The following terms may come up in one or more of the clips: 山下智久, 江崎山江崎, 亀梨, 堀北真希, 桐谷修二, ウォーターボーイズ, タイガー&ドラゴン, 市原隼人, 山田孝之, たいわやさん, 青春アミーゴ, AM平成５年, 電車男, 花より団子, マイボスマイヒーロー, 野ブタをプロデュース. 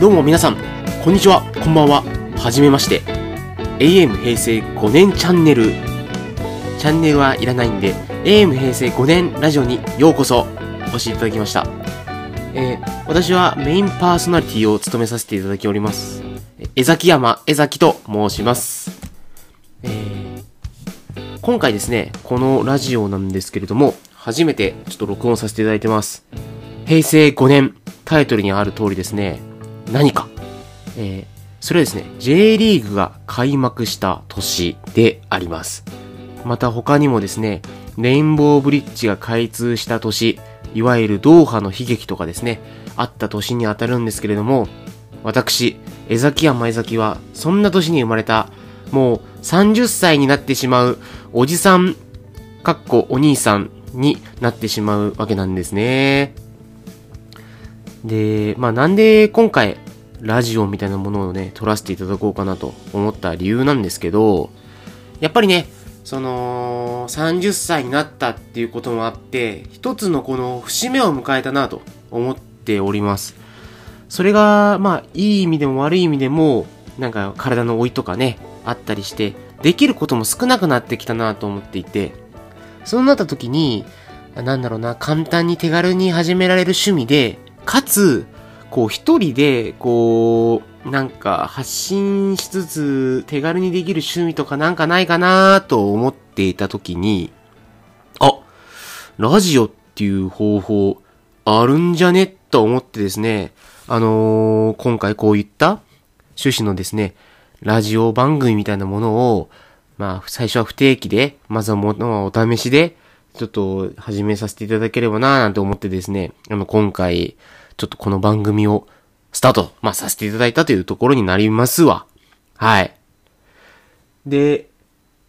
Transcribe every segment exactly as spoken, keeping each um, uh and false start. どうも皆さん、こんにちは、こんばんは、はじめまして。エーエム 平成ごねんチャンネル。チャンネルはいらないんで、エーエム 平成ごねんラジオにようこそお越しいただきました。えー、私はメインパーソナリティを務めさせていただきおります。江崎山江崎と申します。えー、今回ですね、このラジオなんですけれども、初めてちょっと録音させていただいてます。平成ごねん、タイトルにある通りですね、何か、えー、それはですね、J リーグが開幕した年であります。また他にもですね、レインボーブリッジが開通した年、いわゆるドーハの悲劇とかですね、あった年にあたるんですけれども、私、江崎山江崎は、そんな年に生まれた、もうさんじゅっさいになってしまう、おじさん、かっこお兄さんになってしまうわけなんですね。で、まあなんで今回ラジオみたいなものをね撮らせていただこうかなと思った理由なんですけど、やっぱりね、そのさんじゅっさいになったっていうこともあって、一つのこの節目を迎えたなと思っております。それがまあいい意味でも悪い意味でも、なんか体の老いとかねあったりして、できることも少なくなってきたなと思っていて、そうなった時になんだろうな、簡単に手軽に始められる趣味で、かつ、こう一人で、こう、なんか発信しつつ手軽にできる趣味とかなんかないかなと思っていたときに、あ、ラジオっていう方法あるんじゃねと思ってですね、あのー、今回こういった趣旨のですね、ラジオ番組みたいなものを、まあ最初は不定期で、まずはものお試しで、ちょっと始めさせていただければなぁなんて思ってですね、あの今回ちょっとこの番組をスタート、まあ、させていただいたというところになりますわ。はい。で、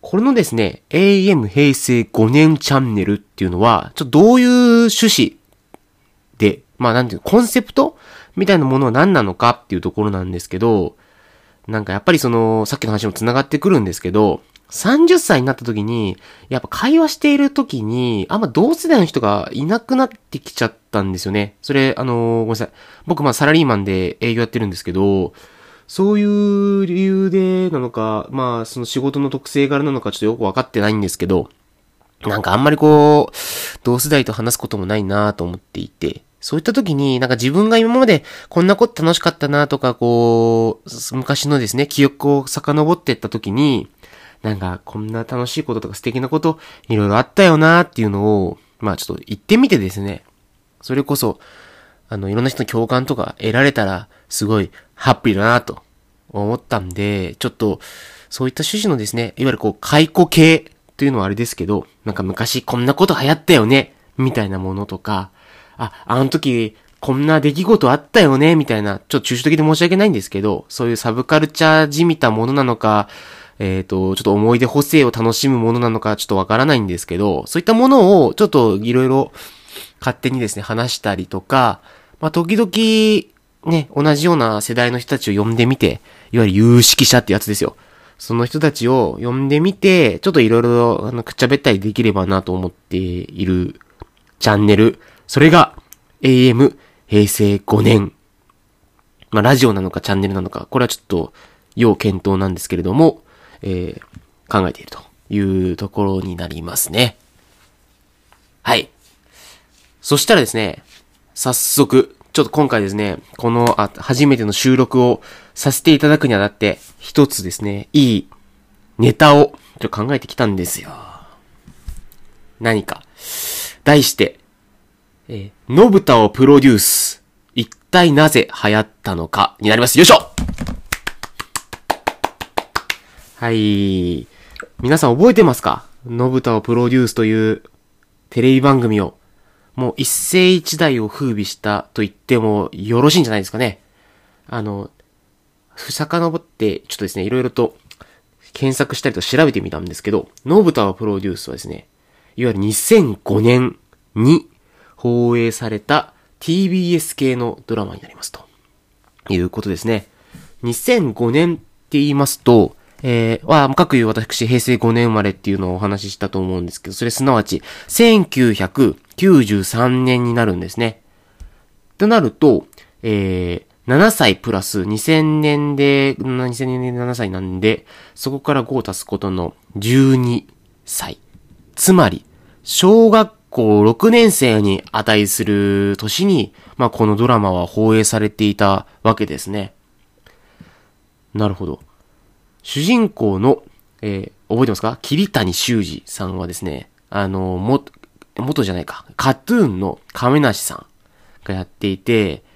これのですね、エーエム 平成ごねんチャンネルっていうのは、ちょっとどういう趣旨で、まあなんていうコンセプトみたいなものは何なのかっていうところなんですけど、なんかやっぱりその、さっきの話も繋がってくるんですけど、さんじゅっさいになった時に、やっぱ会話している時に、あんま同世代の人がいなくなってきちゃったんですよね。それ、あのー、ごめんなさい。僕、まあ、サラリーマンで営業やってるんですけど、そういう理由でなのか、まあ、その仕事の特性柄なのか、ちょっとよくわかってないんですけど、なんかあんまりこう、同世代と話すこともないなぁと思っていて、そういった時に、なんか自分が今までこんなこと楽しかったなぁとか、こう、昔のですね、記憶を遡っていった時に、なんか、こんな楽しいこととか素敵なこと、いろいろあったよなーっていうのを、まあちょっと言ってみてですね。それこそ、あの、いろんな人の共感とか得られたら、すごいハッピーだなーと思ったんで、ちょっと、そういった趣旨のですね、いわゆるこう、解雇系というのはあれですけど、なんか昔こんなこと流行ったよね、みたいなものとか、あ、あの時、こんな出来事あったよね、みたいな、ちょっと抽象的で申し訳ないんですけど、そういうサブカルチャーじみたものなのか、えっと、ちょっと思い出補正を楽しむものなのかちょっとわからないんですけど、そういったものをちょっといろいろ勝手にですね、話したりとか、まあ、時々、ね、同じような世代の人たちを呼んでみて、いわゆる有識者ってやつですよ。その人たちを呼んでみて、ちょっといろいろ、あの、くっちゃべったりできればなと思っているチャンネル。それが、エーエム 平成ごねん。まあ、ラジオなのかチャンネルなのか、これはちょっと、要検討なんですけれども、えー、考えているというところになりますね。はい。そしたらですね、早速、ちょっと今回ですね、このあ初めての収録をさせていただくにあたって、一つですね、いいネタをちょっと考えてきたんですよ。何か。題して、えー、のぶたをプロデュース、一体なぜ流行ったのかになります。よいしょ！はい。皆さん覚えてますか？のぶたをプロデュースというテレビ番組を、もう一世一代を風靡したと言ってもよろしいんじゃないですかね。あの、遡って、ちょっとですね、いろいろと検索したりと調べてみたんですけど、のぶたをプロデュースはですね、いわゆるにせんごねんに放映された ティービーエス 系のドラマになりますと。いうことですね。にせんごねんって言いますと、えー、は、各言う私、平成ごねん生まれっていうのをお話ししたと思うんですけど、それすなわち、せんきゅうひゃくきゅうじゅうさんねんになるんですね。となると、えー、ななさいプラスにせんねんで、にせんねんでななさいなんで、そこからごを足すことのじゅうにさい。つまり、小学校ろくねん生に値する年に、まあ、このドラマは放映されていたわけですね。なるほど。主人公の、えー、覚えてますか？桐谷修二さんはですね、あの、も、元じゃないか、カトゥーンの亀梨さんがやっていて、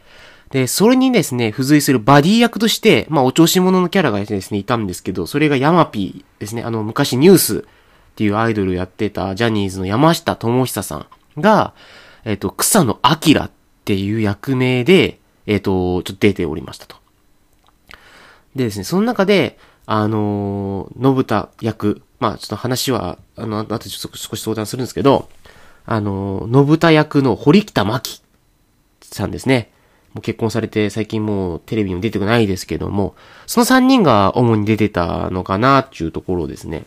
で、それにですね、付随するバディ役として、まあ、お調子者のキャラがですね、いたんですけど、それがヤマピーですね、あの、昔ニュースっていうアイドルをやってたジャニーズの山下智久さんが、えっと、草野明っていう役名で、えっと、ちょっと出ておりましたと。でですね、その中で、あのー、信太役、まあ、ちょっと話は、あの、あとちょっと少し相談するんですけど、あのー、信太役の堀北真希さんですね。もう結婚されて最近もうテレビにも出てこないですけども、そのさんにんが主に出てたのかなっていうところですね。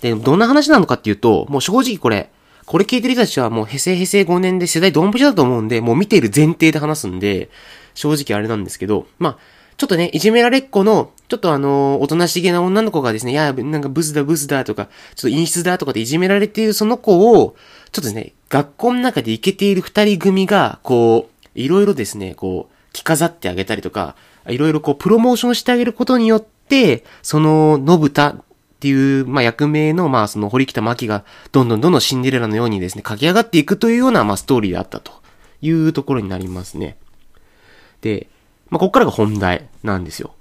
で、どんな話なのかっていうと、もう正直これ、これ聞いてる人たちはもう平成平成ごねんで世代ドンピシャだと思うんで、もう見ている前提で話すんで、正直あれなんですけど、まあ、ちょっとね、いじめられっ子の、ちょっとあの、おとなしげな女の子がですね、いや、なんかブスだブスだとか、ちょっと陰湿だとかでいじめられているその子を、ちょっとですね、学校の中でイケている二人組が、こう、いろいろですね、こう、着飾ってあげたりとか、いろいろこう、プロモーションしてあげることによって、その、信太っていう、まあ、役名の、まあ、その、堀北真希が、どんどんどんどんシンデレラのようにですね、駆け上がっていくというような、まあ、ストーリーであったというところになりますね。で、まあ、こっからが本題なんですよ。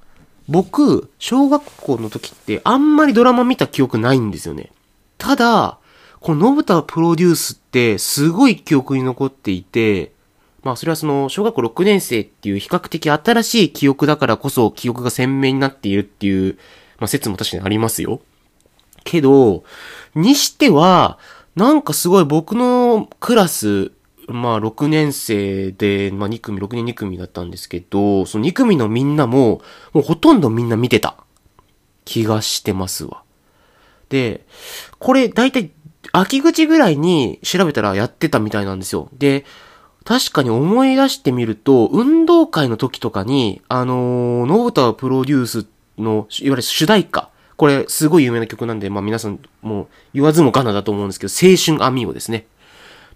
僕、小学校の時って、あんまりドラマ見た記憶ないんですよね。ただ、この信太プロデュースって、すごい記憶に残っていて、まあそれはその小学校ろくねん生っていう比較的新しい記憶だからこそ記憶が鮮明になっているっていう、まあ、説も確かにありますよ。けど、にしては、なんかすごい僕のクラス、まあろくねん生で、まあに組、ろくねんに組だったんですけど、そのに組のみんなも、もうほとんどみんな見てた気がしてますわ。で、これだいたい秋口ぐらいに調べたらやってたみたいなんですよ。で、確かに思い出してみると、運動会の時とかに、あのー、信太プロデュースの、いわゆる主題歌。これ、すごい有名な曲なんで、まあ皆さん、もう、言わずもがなだと思うんですけど、青春アミーゴですね。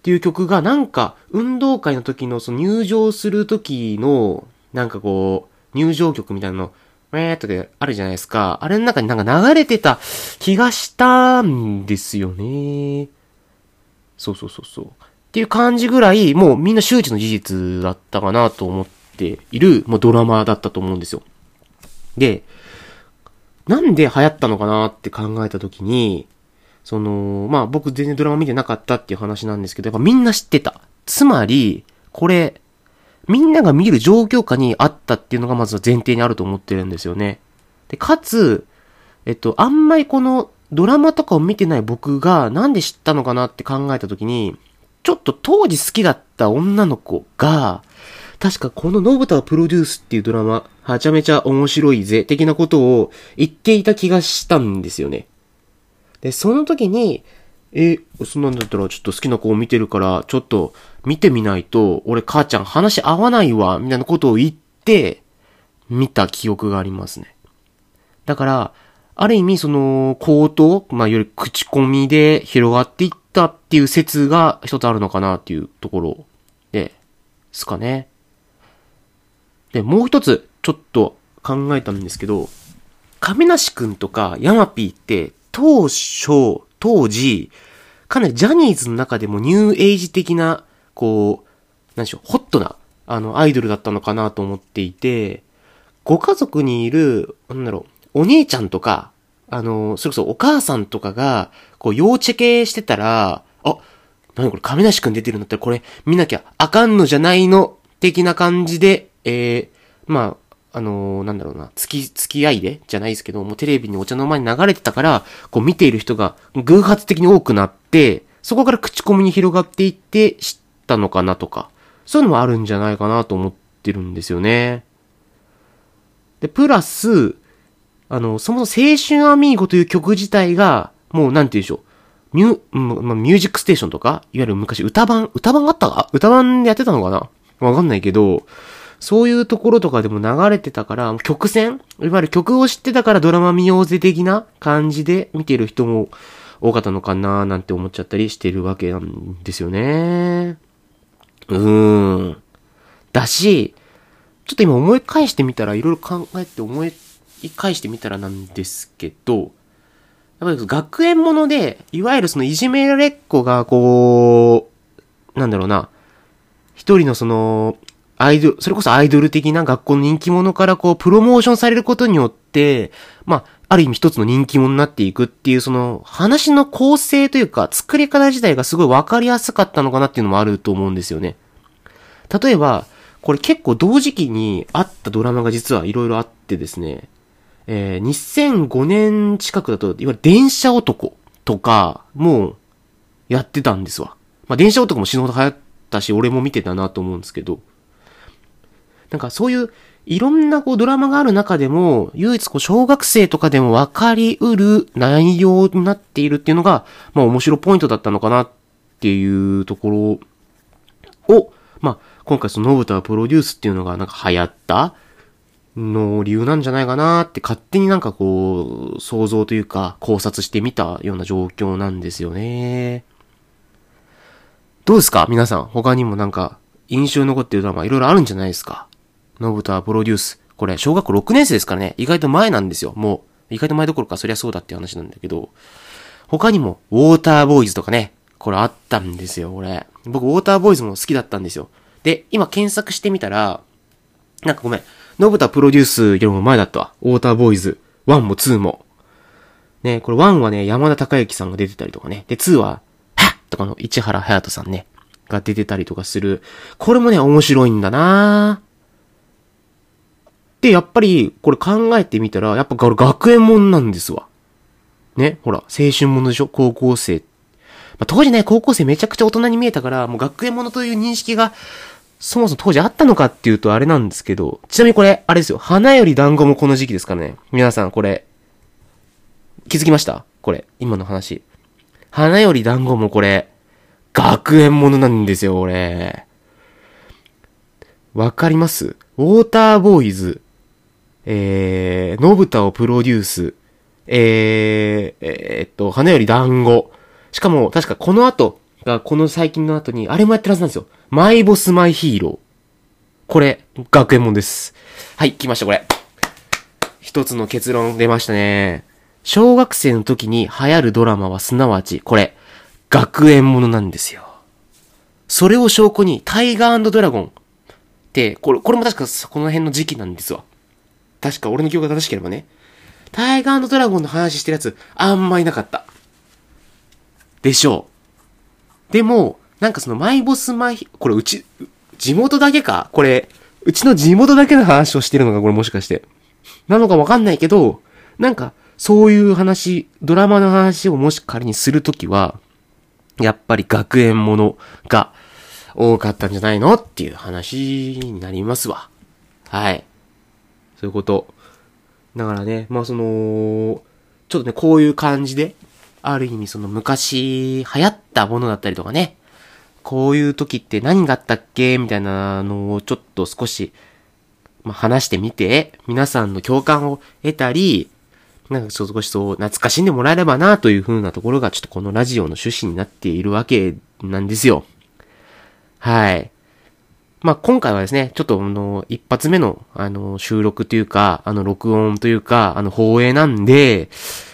っていう曲が、なんか、運動会の時の、その入場する時の、なんかこう、入場曲みたいなの、えーっとであるじゃないですか。あれの中になんか流れてた気がしたんですよね。そうそうそうそう。っていう感じぐらい、もうみんな周知の事実だったかなと思っている、もうドラマだったと思うんですよ。で、なんで流行ったのかなって考えたときに、その、まあ僕全然ドラマ見てなかったっていう話なんですけど、やっぱみんな知ってた。つまり、これ、みんなが見る状況下にあったっていうのがまず前提にあると思ってるんですよね。で、かつ、えっと、あんまりこのドラマとかを見てない僕がなんで知ったのかなって考えたときに、ちょっと当時好きだった女の子が、確かこの信太プロデュースっていうドラマ、はちゃめちゃ面白いぜ、的なことを言っていた気がしたんですよね。で、その時に、え、そんなんだったらちょっと好きな子を見てるから、ちょっと見てみないと、俺母ちゃん話合わないわ、みたいなことを言って、見た記憶がありますね。だから、ある意味その、口頭、まあ、より口コミで広がっていって、だっていう説が一つあるのかなっていうところですかね。で、もう一つちょっと考えたんですけど、亀梨くんとかヤマピーって当初、当時、かなりジャニーズの中でもニューエイジ的な、こう、何でしょう、ホットな、あの、アイドルだったのかなと思っていて、ご家族にいる、なんだろう、お兄ちゃんとか、あの、それこそお母さんとかが、こう、幼稚系してたら、あ、なにこれ、亀梨くん出てるんだったらこれ見なきゃあかんのじゃないの、的な感じで、えー、まあ、あのー、なんだろうな、付き、付き合いで、じゃないですけど、もうテレビにお茶の間に流れてたから、こう見ている人が偶発的に多くなって、そこから口コミに広がっていって知ったのかなとか、そういうのもあるんじゃないかなと思ってるんですよね。で、プラス、あの、そもそも青春アミーゴという曲自体が、もうなんて言うでしょう。ミュ、ま、ミュージックステーションとか、いわゆる昔歌番、歌番があったか歌番でやってたのかなわかんないけど、そういうところとかでも流れてたから、曲線、いわゆる曲を知ってたからドラマ見ようぜ的な感じで見てる人も多かったのかなーなんて思っちゃったりしてるわけなんですよね。うーん。だし、ちょっと今思い返してみたら、いろいろ考えて思い返してみたらなんですけど、やっぱり学園もので、いわゆるそのいじめられっ子がこう、なんだろうな、一人のその、アイドル、それこそアイドル的な学校の人気者からこう、プロモーションされることによって、まあ、ある意味一つの人気者になっていくっていう、その、話の構成というか、作り方自体がすごいわかりやすかったのかなっていうのもあると思うんですよね。例えば、これ結構同時期にあったドラマが実はいろいろあってですね、えー、にせんごねん近くだと、いわゆる電車男とか、もう、やってたんですわ。まあ、電車男も死ぬほど流行ったし、俺も見てたなと思うんですけど、なんかそういう、いろんなこうドラマがある中でも、唯一こう小学生とかでも分かりうる内容になっているっていうのが、まあ面白ポイントだったのかなっていうところを、まあ、今回そののぶたプロデュースっていうのがなんか流行ったの理由なんじゃないかなって勝手になんかこう想像というか考察してみたような状況なんですよね。どうですか皆さん、他にもなんか印象に残ってるドラマいろいろあるんじゃないですか。のぶたプロデュース、これ小学校ろくねん生ですからね、意外と前なんですよ。もう意外と前どころかそりゃそうだって話なんだけど、他にもウォーターボーイズとかね、これあったんですよ。これ僕ウォーターボーイズも好きだったんですよ。で、今検索してみたら、なんかごめん、のぶたプロデュースよりも前だったわ。ウォーターボーイズ。いちもにも。ね、これいちはね、山田孝之さんが出てたりとかね。で、には、はっとかの市原隼人さんね、が出てたりとかする。これもね、面白いんだなで、やっぱり、これ考えてみたら、やっぱこれ学園もんなんですわ。ね、ほら、青春ものでしょ、高校生。まあ、当時ね、高校生めちゃくちゃ大人に見えたから、もう学園ものという認識が、そもそも当時あったのかっていうとあれなんですけど、ちなみにこれ、あれですよ。花より団子もこの時期ですからね。皆さんこれ、気づきました?これ、今の話。花より団子もこれ、学園ものなんですよ、これ。わかります?ウォーターボーイズ、えー、のぶたをプロデュース、えー、えー、っと、花より団子。しかも、確かこの後、がこの最近の後に、あれもやってるはずなんですよ。マイボスマイヒーロー。これ、学園もんです。はい、来ました、これ。一つの結論出ましたね。小学生の時に流行るドラマはすなわち、これ、学園ものなんですよ。それを証拠に、タイガー&ドラゴンって、これ、これも確かこの辺の時期なんですわ。確か俺の記憶が正しければね。タイガー&ドラゴンの話してるやつ、あんまいなかった。でしょう。でも、なんかそのマイボスマイ、これうち、地元だけかこれ、うちの地元だけの話をしてるのかこれもしかして。なのかわかんないけど、なんか、そういう話、ドラマの話をもし仮にするときは、やっぱり学園ものが多かったんじゃないのっていう話になりますわ。はい。そういうこと。だからね、まあその、ちょっとね、こういう感じで、ある意味その昔流行ったものだったりとかね、こういう時って何があったっけみたいなのをちょっと少し、まあ、話してみて、皆さんの共感を得たり、なんか少しそう懐かしんでもらえればなという風なところがちょっとこのラジオの趣旨になっているわけなんですよ。はい。まあ、今回はですね、ちょっとあの、一発目のあの、収録というか、あの、録音というか、あの、放映なんで、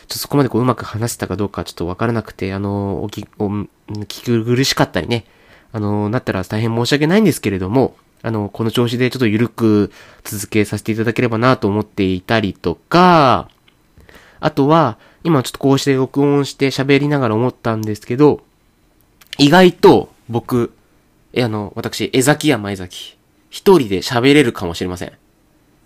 ちょっとそこまでこううまく話せたかどうかちょっとわからなくて、あの、おき、お、聞き苦しかったりね、あの、なったら大変申し訳ないんですけれども、あの、この調子でちょっと緩く続けさせていただければなと思っていたりとか、あとは、今ちょっとこうして録音して喋りながら思ったんですけど、意外と僕、え、あの、私、江崎山江崎、一人で喋れるかもしれません。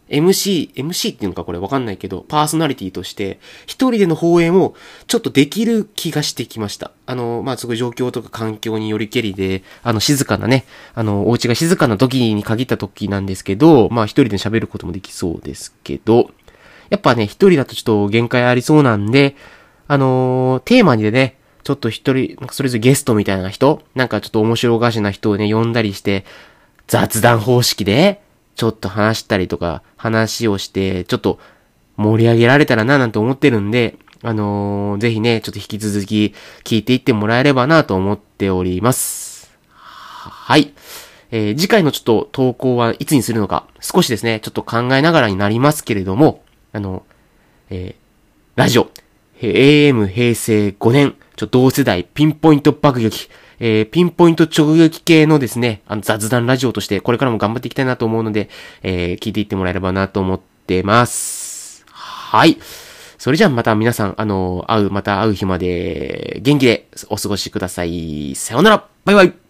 エムシー、エムシー っていうのかこれわかんないけど、パーソナリティとして、一人での放映もちょっとできる気がしてきました。あの、まあ、すごい状況とか環境によりけりで、あの、静かなね、あの、お家が静かな時に限った時なんですけど、まあ、一人で喋ることもできそうですけど、やっぱね、一人だとちょっと限界ありそうなんで、あのー、テーマにでね、ちょっと一人、なんかそれぞれゲストみたいな人、なんかちょっと面白おかしな人をね、呼んだりして、雑談方式で、ちょっと話したりとか、話をして、ちょっと盛り上げられたらな、なんて思ってるんで、あのー、ぜひね、ちょっと引き続き聞いていってもらえればなと思っております。はい。えー、次回のちょっと投稿はいつにするのか、少しですね、ちょっと考えながらになりますけれども、あの、えー、ラジオ、エーエム 平成ごねん、ちょ同世代ピンポイント爆撃、えー、ピンポイント直撃系のですね、あの雑談ラジオとしてこれからも頑張っていきたいなと思うので、えー、聞いていってもらえればなと思ってます。はい。それじゃあまた皆さん、あの、会う、また会う日まで元気でお過ごしください。さようなら。バイバイ。